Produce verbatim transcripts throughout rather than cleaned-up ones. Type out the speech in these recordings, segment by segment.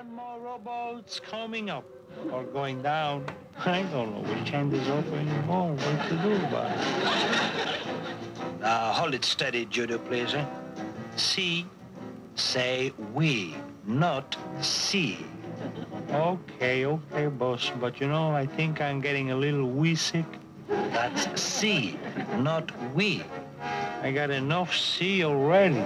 One more robots coming up or going down. I don't know. We can't dissolve anymore. What to do about it? Now, hold it steady, Judo, please. Eh? See, say we, not see. Okay, okay, boss. But, you know, I think I'm getting a little wee-sick. That's see, not we. I got enough see already.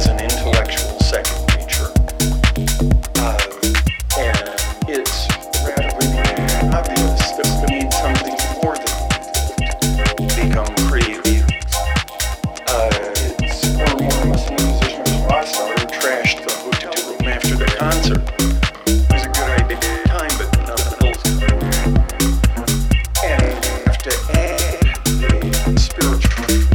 as an intellectual second nature. Uh, and it's radically obvious that we need something more than to become creative. Uh, it's enormous and musicians from Rockstar who trashed the hotel room after the concert. It was a good idea at the time, but nothing else. And you have to add the spiritual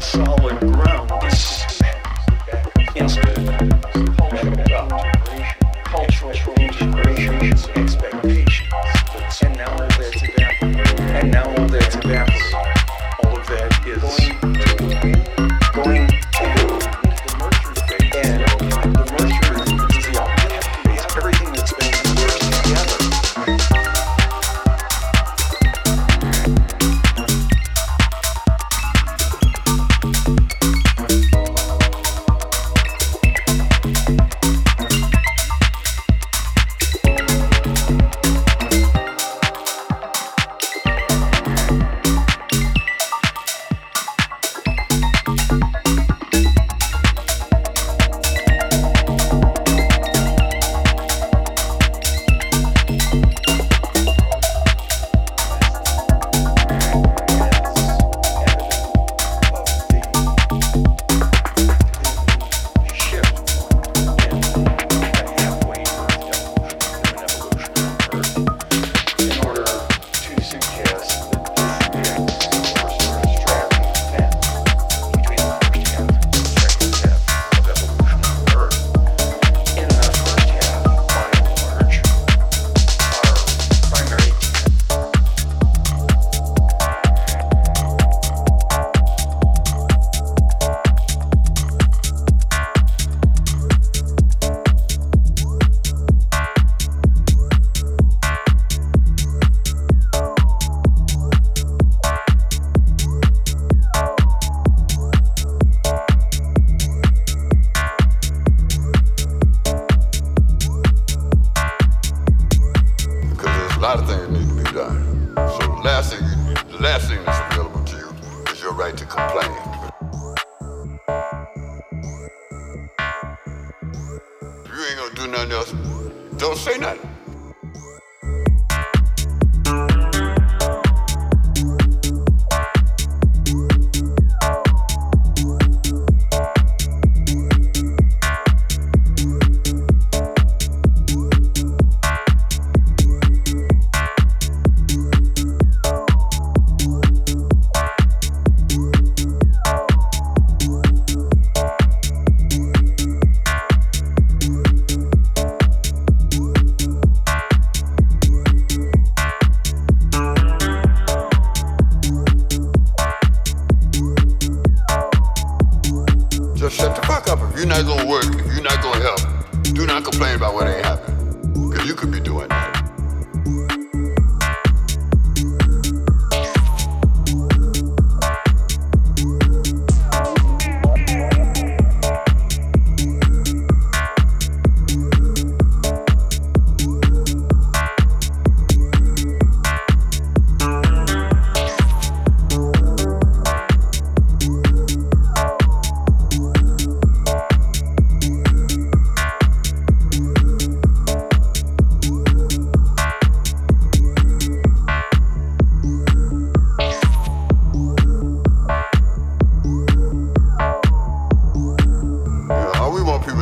solid ground. This is instant cultural adoption, cultural integrations, expectations. And now all that's adaptable. And now all that's adaptable. All of that is going to the merger space. And the merger is the opportunity. Everything that's been converged together.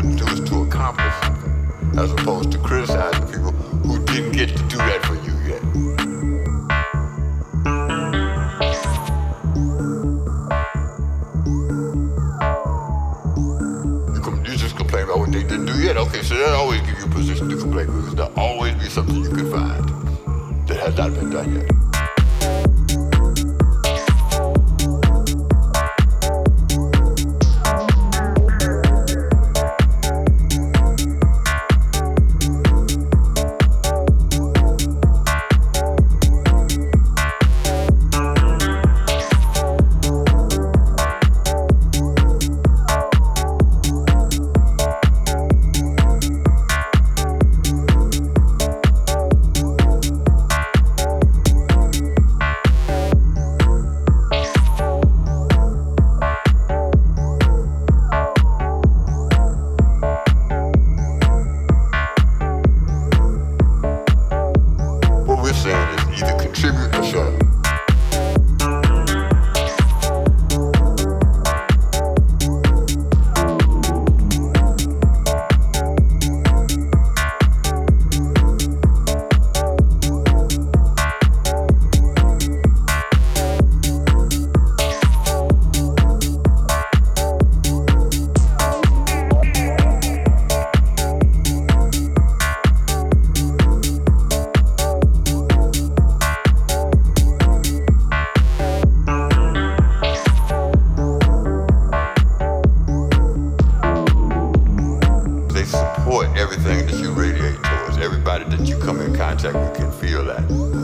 reduced to accomplish something, as opposed to criticizing people who didn't get to do that for you yet. They didn't do yet. Okay, so that'll always give you a position to complain because there'll always be something you can find that has not been done yet. Everything that you radiate towards, everybody that you come in contact with can feel that.